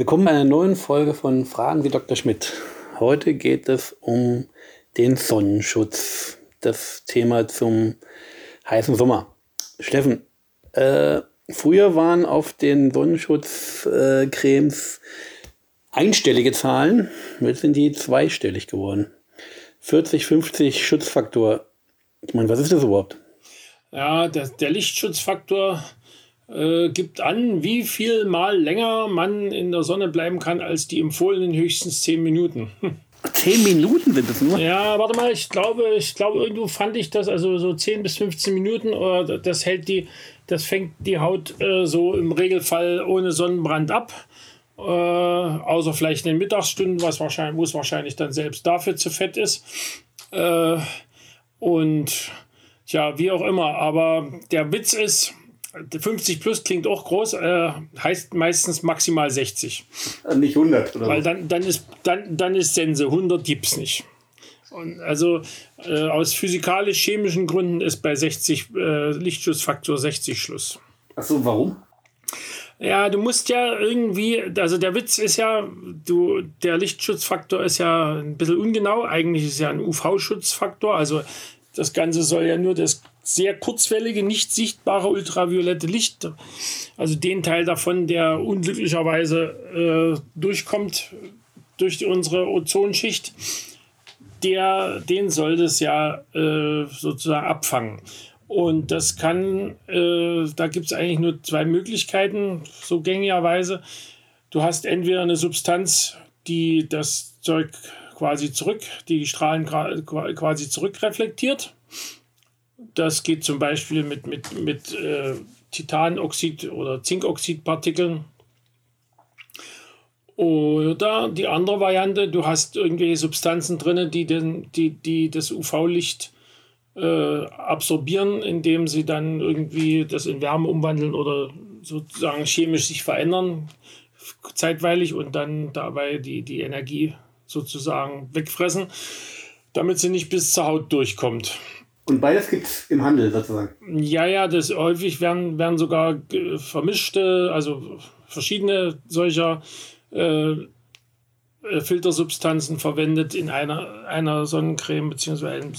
Willkommen bei einer neuen Folge von Fragen wie Dr. Schmidt. Heute geht es um den Sonnenschutz, das Thema zum heißen Sommer. Steffen, früher waren auf den Sonnenschutzcremes einstellige Zahlen, jetzt sind die zweistellig geworden. 40, 50 Schutzfaktor. Ich meine, was ist das überhaupt? Ja, der Lichtschutzfaktor gibt an, wie viel mal länger man in der Sonne bleiben kann als die empfohlenen höchstens 10 Minuten. 10 Minuten sind das nur? Ja, warte mal, ich glaube, irgendwo fand ich das, also so 10 bis 15 Minuten, oder das fängt die Haut so im Regelfall ohne Sonnenbrand ab. Außer vielleicht in den Mittagsstunden, wo es wahrscheinlich dann selbst dafür zu fett ist. Und ja, wie auch immer. Aber der Witz ist, 50 plus klingt auch groß, heißt meistens maximal 60. Nicht 100, oder? Weil dann ist Sense, 100 gibt's nicht. Und also aus physikalisch-chemischen Gründen ist bei 60 Lichtschutzfaktor 60 Schluss. Ach so, warum? Ja, du musst ja irgendwie, also der Witz ist ja, der Lichtschutzfaktor ist ja ein bisschen ungenau, eigentlich ist ja ein UV-Schutzfaktor, also das Ganze soll ja nur das sehr kurzwellige, nicht sichtbare ultraviolette Licht, also den Teil davon, der unglücklicherweise durchkommt durch unsere Ozonschicht, den soll das ja sozusagen abfangen. Und das kann, da gibt es eigentlich nur zwei Möglichkeiten, so gängigerweise. Du hast entweder eine Substanz, die das Zeug quasi die Strahlen quasi zurückreflektiert. Das geht zum Beispiel mit Titanoxid oder Zinkoxidpartikeln. Oder die andere Variante, du hast irgendwelche Substanzen drin, die das UV-Licht absorbieren, indem sie dann irgendwie das in Wärme umwandeln oder sozusagen chemisch sich verändern, zeitweilig, und dann dabei die Energie sozusagen wegfressen, damit sie nicht bis zur Haut durchkommt. Und beides gibt es im Handel sozusagen? Ja, das häufig werden sogar vermischte, also verschiedene solcher Filtersubstanzen verwendet in einer Sonnencreme bzw. einem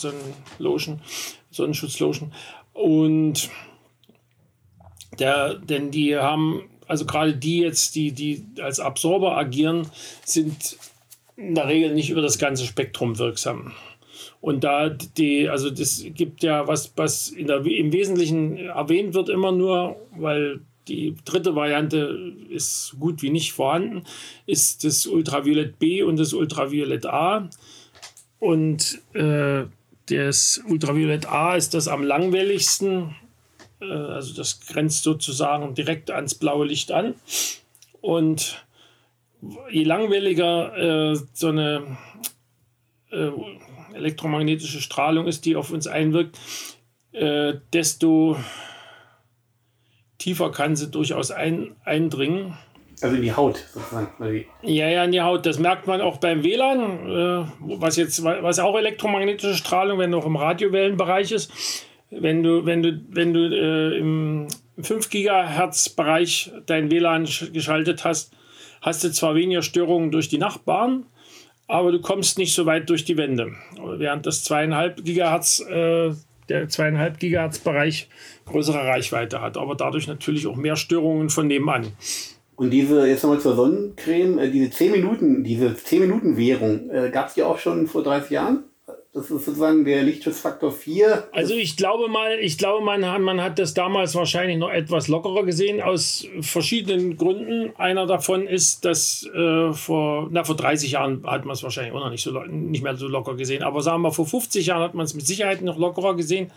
Sonnenschutzlotion. Und denn die haben, also gerade die als Absorber agieren, sind in der Regel nicht über das ganze Spektrum wirksam. Und also das gibt ja was im Wesentlichen erwähnt wird immer nur, weil die dritte Variante ist so gut wie nicht vorhanden, ist das Ultraviolett B und das Ultraviolett A. Und das Ultraviolett A ist das am langwelligsten, also das grenzt sozusagen direkt ans blaue Licht an. Und je langwelliger so eine elektromagnetische Strahlung ist, die auf uns einwirkt, desto tiefer kann sie durchaus eindringen. Also in die Haut sozusagen? Ja, in die Haut. Das merkt man auch beim WLAN, was auch elektromagnetische Strahlung, wenn auch im Radiowellenbereich ist. Wenn du im 5 GHz-Bereich dein WLAN geschaltet hast, hast du zwar weniger Störungen durch die Nachbarn, aber du kommst nicht so weit durch die Wände. Während das 2,5 GHz, der 2,5 GHz-Bereich größere Reichweite hat, aber dadurch natürlich auch mehr Störungen von nebenan. Und jetzt nochmal zur Sonnencreme, diese 10-Minuten-Währung, gab es die auch schon vor 30 Jahren? Das ist sozusagen der Lichtschutzfaktor 4. Also ich glaube, man hat das damals wahrscheinlich noch etwas lockerer gesehen, aus verschiedenen Gründen. Einer davon ist, dass vor 30 Jahren hat man es wahrscheinlich auch noch nicht mehr so locker gesehen. Aber sagen wir mal, vor 50 Jahren hat man es mit Sicherheit noch lockerer gesehen,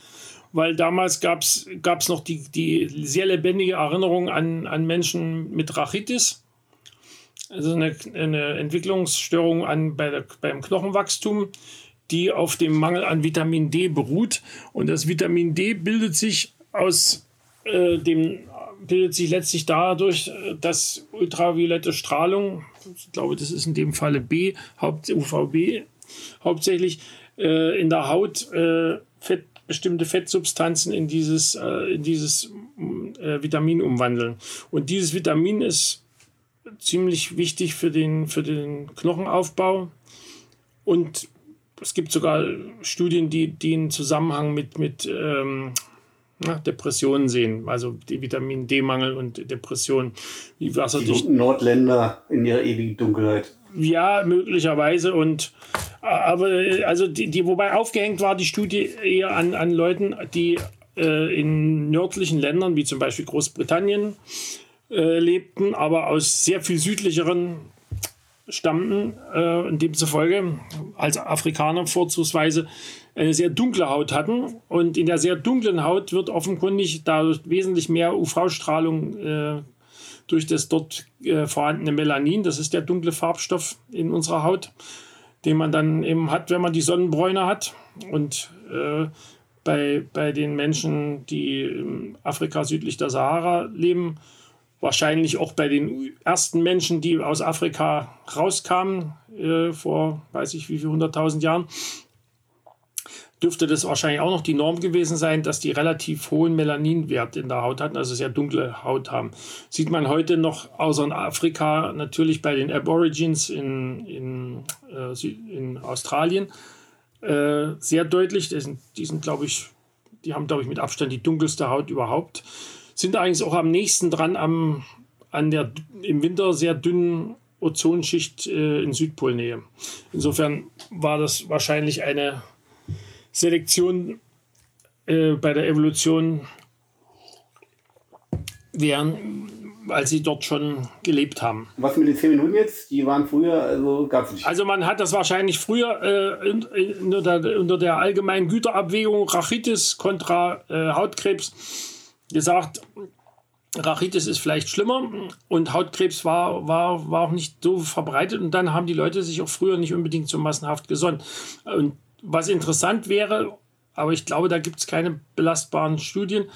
weil damals gab's noch die sehr lebendige Erinnerung an Menschen mit Rachitis. Also eine Entwicklungsstörung beim Knochenwachstum, die auf dem Mangel an Vitamin D beruht. Und das Vitamin D bildet sich letztlich dadurch, dass ultraviolette Strahlung, ich glaube, das ist in dem Falle B, UVB hauptsächlich, in der Haut bestimmte Fettsubstanzen in dieses Vitamin umwandeln. Und dieses Vitamin ist ziemlich wichtig für den Knochenaufbau. Und es gibt sogar Studien, die einen Zusammenhang mit Depressionen sehen, also die Vitamin D-Mangel und Depressionen. Die Nordländer in ihrer ewigen Dunkelheit. Ja, möglicherweise. Wobei aufgehängt war die Studie eher an Leuten, die in nördlichen Ländern, wie zum Beispiel Großbritannien, lebten, aber aus sehr viel südlicheren stammten, und demzufolge als Afrikaner vorzugsweise eine sehr dunkle Haut hatten. Und in der sehr dunklen Haut wird offenkundig dadurch wesentlich mehr UV-Strahlung durch das dort vorhandene Melanin, das ist der dunkle Farbstoff in unserer Haut, den man dann eben hat, wenn man die Sonnenbräune hat. Und bei den Menschen, die in Afrika südlich der Sahara leben, wahrscheinlich auch bei den ersten Menschen, die aus Afrika rauskamen, vor weiß ich wie viel 100.000 Jahren, dürfte das wahrscheinlich auch noch die Norm gewesen sein, dass die relativ hohen Melaninwert in der Haut hatten, also sehr dunkle Haut haben. Sieht man heute noch außer in Afrika natürlich bei den Aborigines in Australien sehr deutlich. Die haben, glaube ich, mit Abstand die dunkelste Haut überhaupt. Sind eigentlich auch am nächsten dran an der im Winter sehr dünnen Ozonschicht in Südpolnähe. Insofern war das wahrscheinlich eine Selektion bei der Evolution, als sie dort schon gelebt haben. Was mit den 10 Minuten jetzt? Die waren früher, also gab es nicht. Also man hat das wahrscheinlich früher unter der allgemeinen Güterabwägung Rachitis kontra Hautkrebs gesagt, Rachitis ist vielleicht schlimmer und Hautkrebs war auch nicht so verbreitet, und dann haben die Leute sich auch früher nicht unbedingt so massenhaft gesonnen. Und was interessant wäre, aber ich glaube, da gibt es keine belastbaren Studien,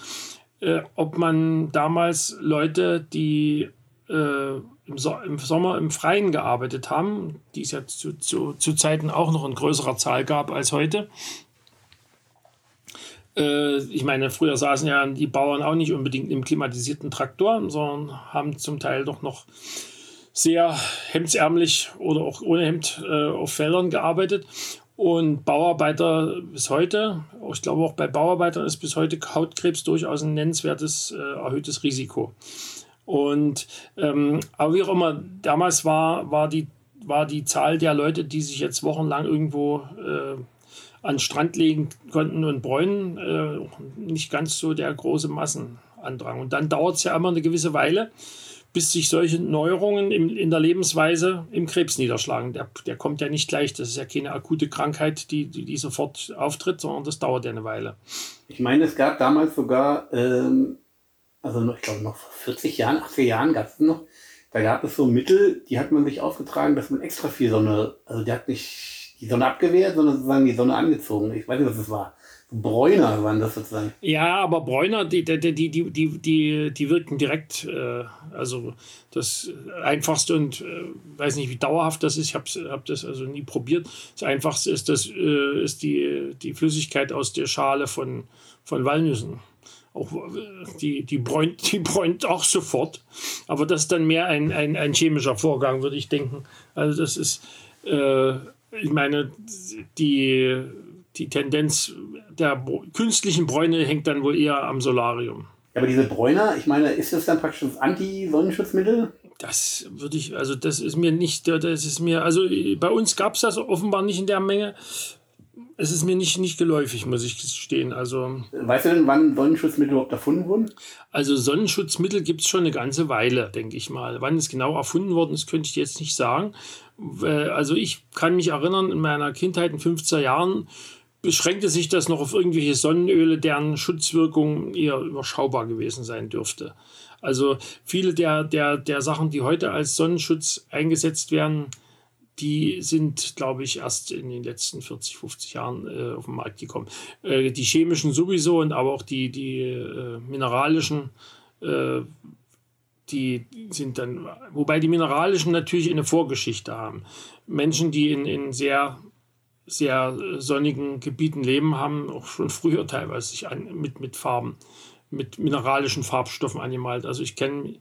ob man damals Leute, die im Sommer im Freien gearbeitet haben, die es ja zu Zeiten auch noch in größerer Zahl gab als heute. Ich meine, früher saßen ja die Bauern auch nicht unbedingt im klimatisierten Traktor, sondern haben zum Teil doch noch sehr hemdsärmlich oder auch ohne Hemd auf Feldern gearbeitet. Und Bauarbeiter bis heute, ich glaube auch bei Bauarbeitern ist bis heute Hautkrebs durchaus ein nennenswertes erhöhtes Risiko. Und aber wie auch immer, damals war die Zahl der Leute, die sich jetzt wochenlang irgendwo an den Strand legen konnten und bräunen, nicht ganz so der große Massenandrang. Und dann dauert es ja immer eine gewisse Weile, bis sich solche Neuerungen in der Lebensweise im Krebs niederschlagen. Der kommt ja nicht gleich, das ist ja keine akute Krankheit, die sofort auftritt, sondern das dauert ja eine Weile. Ich meine, es gab damals sogar, ich glaube noch vor 80 Jahren gab es noch, da gab es so Mittel, die hat man sich aufgetragen, dass man extra viel Sonne, also die hat nicht die Sonne abgewehrt, sondern sozusagen die Sonne angezogen. Ich weiß nicht, was das war. Bräuner waren das sozusagen. Ja, aber Bräuner, die wirken direkt. Also das Einfachste und weiß nicht, wie dauerhaft das ist. Ich habe das also nie probiert. Das Einfachste ist, ist die Flüssigkeit aus der Schale von Walnüssen. Auch die bräunt auch sofort. Aber das ist dann mehr ein chemischer Vorgang, würde ich denken. Also das ist... ich meine, die Tendenz der künstlichen Bräune hängt dann wohl eher am Solarium. Aber diese Bräuner, ich meine, ist das dann praktisch das Anti-Sonnenschutzmittel? Bei uns gab es das offenbar nicht in der Menge. Es ist mir nicht geläufig, muss ich gestehen. Also, weißt du denn, wann Sonnenschutzmittel überhaupt erfunden wurden? Also Sonnenschutzmittel gibt es schon eine ganze Weile, denke ich mal. Wann es genau erfunden worden ist, könnte ich jetzt nicht sagen. Also ich kann mich erinnern, in meiner Kindheit in 15 Jahren beschränkte sich das noch auf irgendwelche Sonnenöle, deren Schutzwirkung eher überschaubar gewesen sein dürfte. Also viele der Sachen, die heute als Sonnenschutz eingesetzt werden, die sind, glaube ich, erst in den letzten 40, 50 Jahren auf den Markt gekommen. Die chemischen sowieso, und aber auch die mineralischen, die sind dann, wobei die mineralischen natürlich eine Vorgeschichte haben. Menschen, die in sehr, sehr sonnigen Gebieten leben, haben auch schon früher teilweise sich mit Farben mit mineralischen Farbstoffen angemalt. Also ich kann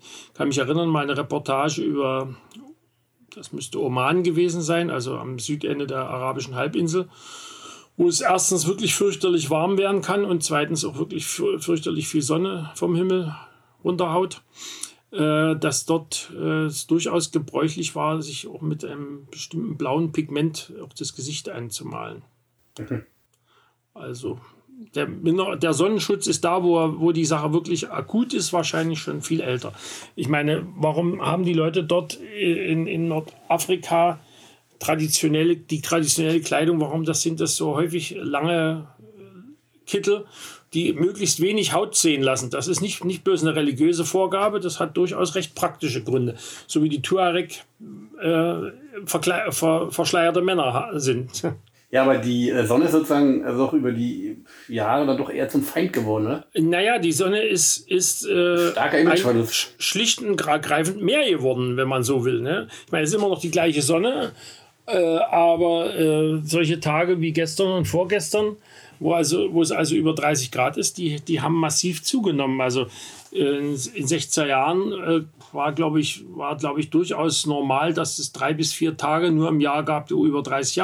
mich erinnern, meine Reportage über, das müsste Oman gewesen sein, also am Südende der arabischen Halbinsel, wo es erstens wirklich fürchterlich warm werden kann und zweitens auch wirklich fürchterlich viel Sonne vom Himmel runterhaut, dass dort es durchaus gebräuchlich war, sich auch mit einem bestimmten blauen Pigment auch das Gesicht anzumalen. Okay. Also der Sonnenschutz ist da, wo die Sache wirklich akut ist, wahrscheinlich schon viel älter. Ich meine, warum haben die Leute dort in Nordafrika die traditionelle Kleidung, warum sind das so häufig lange Kittel, die möglichst wenig Haut sehen lassen? Das ist nicht bloß eine religiöse Vorgabe, das hat durchaus recht praktische Gründe. So wie die Tuareg verschleierte Männer sind. Ja, aber die Sonne ist sozusagen auch über die Jahre dann doch eher zum Feind geworden, oder? Naja, die Sonne ist starker Imageverlust, schlicht und ergreifend mehr geworden, wenn man so will. Ne? Ich meine, es ist immer noch die gleiche Sonne, aber solche Tage wie gestern und vorgestern, wo es also über 30 Grad ist, die haben massiv zugenommen. Also in 60er Jahren war, glaube ich, durchaus normal, dass es 3 bis 4 Tage nur im Jahr gab, die über 30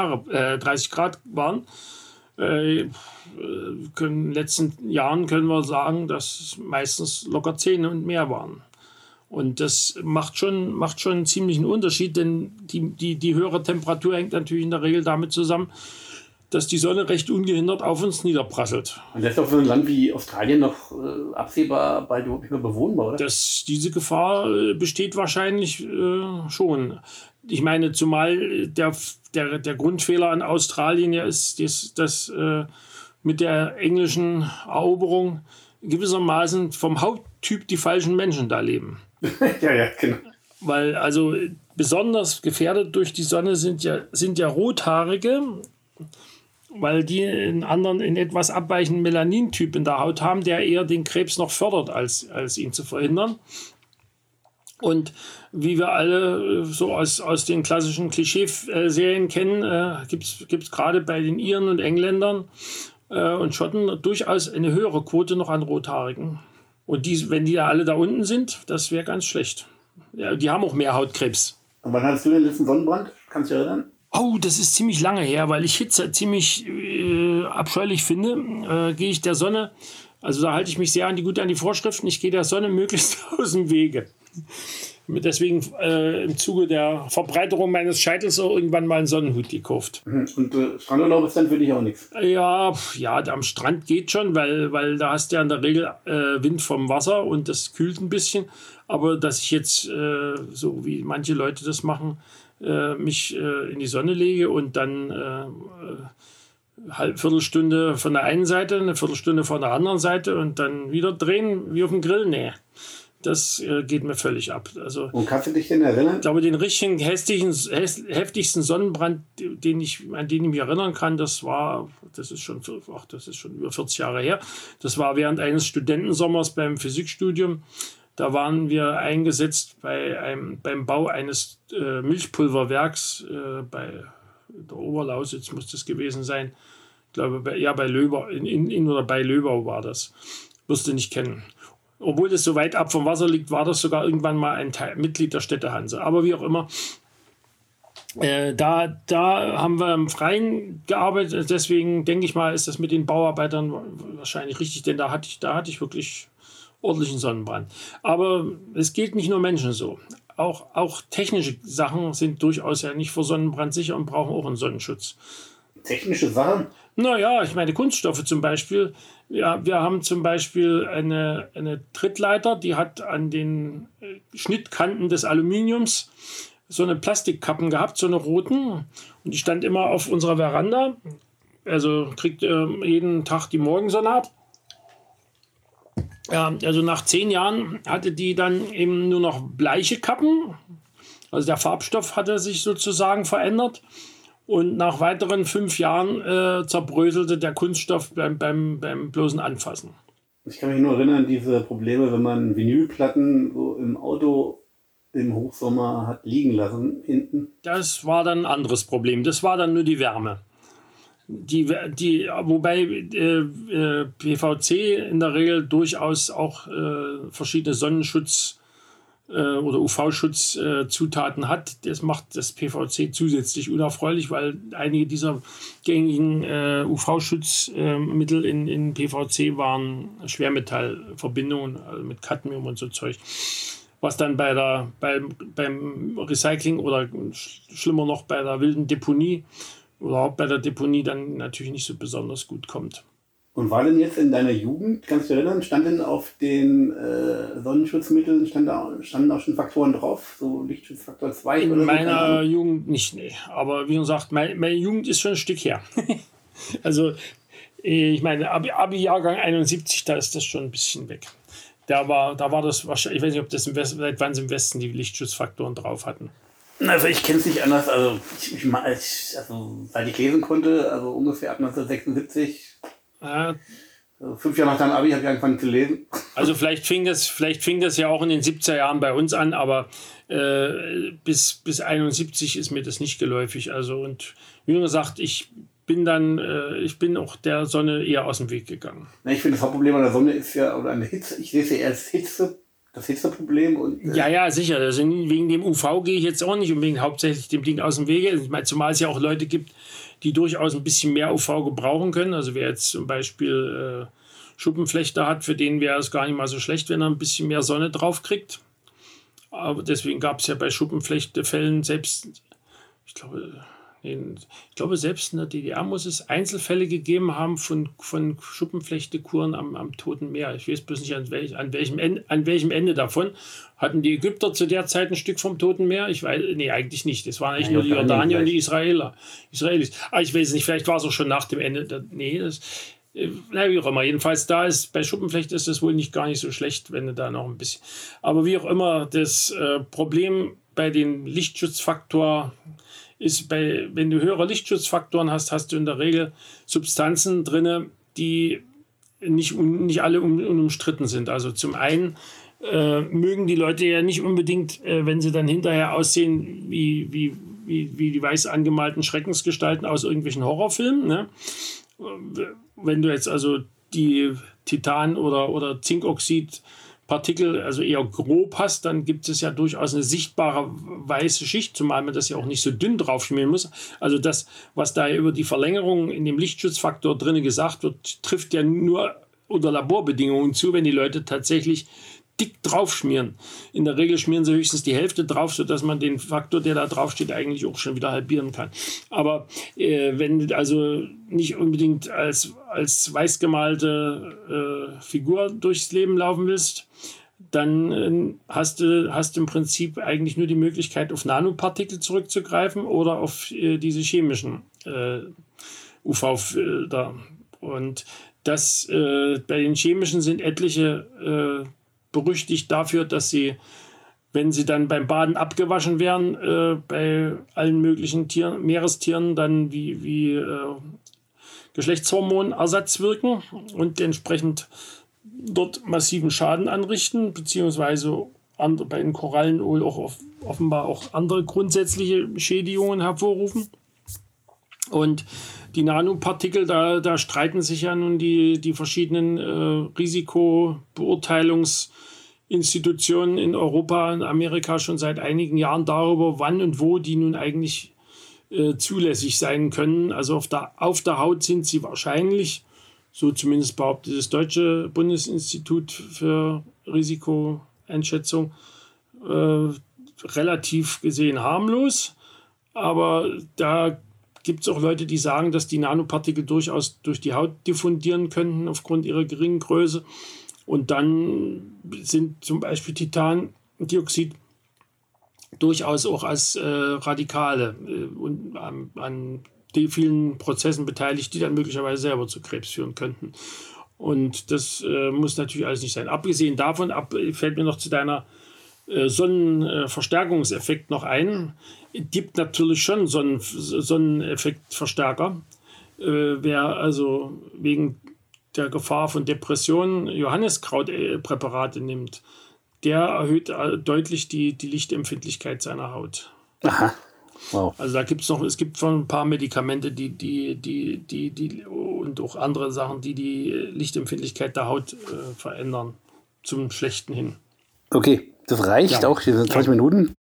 Grad waren. In den letzten Jahren können wir sagen, dass es meistens locker 10 und mehr waren. Und das macht schon einen ziemlichen Unterschied, denn die höhere Temperatur hängt natürlich in der Regel damit zusammen, dass die Sonne recht ungehindert auf uns niederprasselt. Und das ist doch für ein Land wie Australien noch absehbar bald überhaupt nicht mehr bewohnbar, oder? Diese Gefahr besteht wahrscheinlich schon. Ich meine, zumal der Grundfehler an Australien ja ist, dass mit der englischen Eroberung gewissermaßen vom Haupttyp die falschen Menschen da leben. ja, genau. Weil also besonders gefährdet durch die Sonne sind ja Rothaarige, weil die einen etwas abweichenden Melanintyp in der Haut haben, der eher den Krebs noch fördert, als ihn zu verhindern. Und wie wir alle so aus den klassischen Klischee-Serien kennen, gibt's gerade bei den Iren und Engländern und Schotten durchaus eine höhere Quote noch an Rothaarigen. Und wenn die ja alle da unten sind, das wäre ganz schlecht. Ja, die haben auch mehr Hautkrebs. Und wann hattest du den letzten Sonnenbrand? Kannst du dich erinnern? Oh, das ist ziemlich lange her, weil ich Hitze ziemlich abscheulich finde. Gehe ich der Sonne, also da halte ich mich sehr gut an die Vorschriften, ich gehe der Sonne möglichst aus dem Wege. Deswegen im Zuge der Verbreiterung meines Scheitels auch irgendwann mal einen Sonnenhut gekauft. Und Strandurlaub ist dann für dich auch nichts? Ja, am Strand geht schon, weil da hast du ja in der Regel Wind vom Wasser und das kühlt ein bisschen. Aber dass ich jetzt, so wie manche Leute das machen, mich in die Sonne lege und dann Viertelstunde von der einen Seite, eine Viertelstunde von der anderen Seite und dann wieder drehen wie auf dem Grill. Nee, das geht mir völlig ab. Also, und kannst du dich denn erinnern? Ich glaube, den richtigen heftigsten Sonnenbrand, an den ich mich erinnern kann, das ist schon über 40 Jahre her. Das war während eines Studentensommers beim Physikstudium. Da waren wir eingesetzt beim Bau eines Milchpulverwerks bei der Oberlausitz muss das gewesen sein. Ich glaube, bei Löbau, in oder bei Löbau war das. Wirst du nicht kennen. Obwohl das so weit ab vom Wasser liegt, war das sogar irgendwann mal ein Mitglied der Städtehanse. Aber wie auch immer, da haben wir im Freien gearbeitet. Deswegen denke ich mal, ist das mit den Bauarbeitern wahrscheinlich richtig, denn da hatte ich wirklich ordentlichen Sonnenbrand. Aber es gilt nicht nur Menschen so. Auch technische Sachen sind durchaus ja nicht vor Sonnenbrand sicher und brauchen auch einen Sonnenschutz. Technische Sachen? Naja, ich meine Kunststoffe zum Beispiel. Ja, wir haben zum Beispiel eine Trittleiter, die hat an den Schnittkanten des Aluminiums so eine Plastikkappen gehabt, so eine roten. Und die stand immer auf unserer Veranda. Also kriegt jeden Tag die Morgensonne ab. Ja, also nach 10 Jahren hatte die dann eben nur noch bleiche Kappen. Also der Farbstoff hatte sich sozusagen verändert. Und nach weiteren 5 Jahren zerbröselte der Kunststoff beim bloßen Anfassen. Ich kann mich nur erinnern, diese Probleme, wenn man Vinylplatten so im Auto im Hochsommer hat liegen lassen, hinten. Das war dann ein anderes Problem. Das war dann nur die Wärme. Wobei PVC in der Regel durchaus auch verschiedene Sonnenschutz- oder UV-Schutz-Zutaten hat. Das macht das PVC zusätzlich unerfreulich, weil einige dieser gängigen UV-Schutzmittel in PVC waren Schwermetallverbindungen, also mit Cadmium und so Zeug, was dann beim Recycling oder schlimmer noch bei der wilden Deponie oder auch bei der Deponie dann natürlich nicht so besonders gut kommt. Und war denn jetzt in deiner Jugend, kannst du dich erinnern, standen auf den Sonnenschutzmitteln, standen auch schon Faktoren drauf, so Lichtschutzfaktor 2? In meiner Jugend nicht, nee. Aber wie gesagt, meine Jugend ist schon ein Stück her. Also ich meine, Abi-Jahrgang 71, da ist das schon ein bisschen weg. Da war das wahrscheinlich, ich weiß nicht, ob das im Westen, seit wann es im Westen die Lichtschutzfaktoren drauf hatten. Also ich kenne es nicht anders, also, seit ich lesen konnte, also ungefähr ab 1976... Also 5 Jahre nach deinem Abi habe ich angefangen zu lesen. Also vielleicht fing das ja auch in den 70er Jahren bei uns an, aber bis 71 ist mir das nicht geläufig. Also und wie gesagt, ich bin auch der Sonne eher aus dem Weg gegangen. Na, ich finde, das Hauptproblem an der Sonne ist ja, oder an der Hitze, ich sehe es ja eher als Hitze. Das Hitzeproblem und. Ja, sicher. Also wegen dem UV gehe ich jetzt auch nicht und wegen hauptsächlich dem Ding aus dem Wege. Ich meine, zumal es ja auch Leute gibt, die durchaus ein bisschen mehr UV gebrauchen können. Also wer jetzt zum Beispiel Schuppenflechte hat, für den wäre es gar nicht mal so schlecht, wenn er ein bisschen mehr Sonne drauf kriegt. Aber deswegen gab es ja bei Schuppenflechte-Fällen selbst, ich glaube, selbst in der DDR muss es Einzelfälle gegeben haben von Schuppenflechtekuren am Toten Meer. Ich weiß bloß nicht, an welchem Ende davon. Hatten die Ägypter zu der Zeit ein Stück vom Toten Meer? Ich weiß, nee, eigentlich nicht. Das waren eigentlich nur die Jordanier und die Israelis. Ah, ich weiß nicht, vielleicht war es auch schon nach dem Ende. Wie auch immer. Jedenfalls da ist, bei Schuppenflechte ist das wohl gar nicht so schlecht, wenn du da noch ein bisschen. Aber wie auch immer, das Problem bei dem Lichtschutzfaktor ist, wenn du höhere Lichtschutzfaktoren hast, hast du in der Regel Substanzen drin, die nicht alle unumstritten sind. Also zum einen mögen die Leute ja nicht unbedingt, wenn sie dann hinterher aussehen wie die weiß angemalten Schreckensgestalten aus irgendwelchen Horrorfilmen. Ne? Wenn du jetzt also die Titan- oder Zinkoxid Partikel, also eher grob hast, dann gibt es ja durchaus eine sichtbare weiße Schicht, zumal man das ja auch nicht so dünn draufschmieren muss. Also das, was da über die Verlängerung in dem Lichtschutzfaktor drin gesagt wird, trifft ja nur unter Laborbedingungen zu, wenn die Leute tatsächlich dick draufschmieren. In der Regel schmieren sie höchstens die Hälfte drauf, sodass man den Faktor, der da draufsteht, eigentlich auch schon wieder halbieren kann. Aber wenn also nicht unbedingt als weiß gemalte Figur durchs Leben laufen willst, dann hast du im Prinzip eigentlich nur die Möglichkeit, auf Nanopartikel zurückzugreifen oder auf diese chemischen UV-Filter. Und das bei den chemischen sind etliche berüchtigt dafür, dass sie, wenn sie dann beim Baden abgewaschen werden, bei allen möglichen Meerestieren dann wie Geschlechtshormonenersatz wirken und entsprechend dort massiven Schaden anrichten, beziehungsweise bei den Korallen auch offenbar auch andere grundsätzliche Schädigungen hervorrufen. Und die Nanopartikel, da streiten sich ja nun die verschiedenen Risikobeurteilungsinstitutionen in Europa und Amerika schon seit einigen Jahren darüber, wann und wo die nun eigentlich zulässig sein können. Also auf der Haut sind sie wahrscheinlich, so zumindest behauptet das Deutsche Bundesinstitut für Risikoeinschätzung, relativ gesehen harmlos. Aber da gibt es auch Leute, die sagen, dass die Nanopartikel durchaus durch die Haut diffundieren könnten aufgrund ihrer geringen Größe. Und dann sind zum Beispiel Titandioxid durchaus auch als Radikale und an den vielen Prozessen beteiligt, die dann möglicherweise selber zu Krebs führen könnten. Und das muss natürlich alles nicht sein. Abgesehen davon fällt mir noch zu deiner Sonnenverstärkungseffekt noch ein. Es gibt natürlich schon Sonneneffektverstärker. Wer also wegen der Gefahr von Depressionen Johanneskrautpräparate nimmt, der erhöht deutlich die Lichtempfindlichkeit seiner Haut. Aha. Wow. Also da gibt es noch, es gibt schon ein paar Medikamente, die und auch andere Sachen, die Lichtempfindlichkeit der Haut verändern, zum Schlechten hin. Okay, das reicht auch, hier sind 20 Minuten.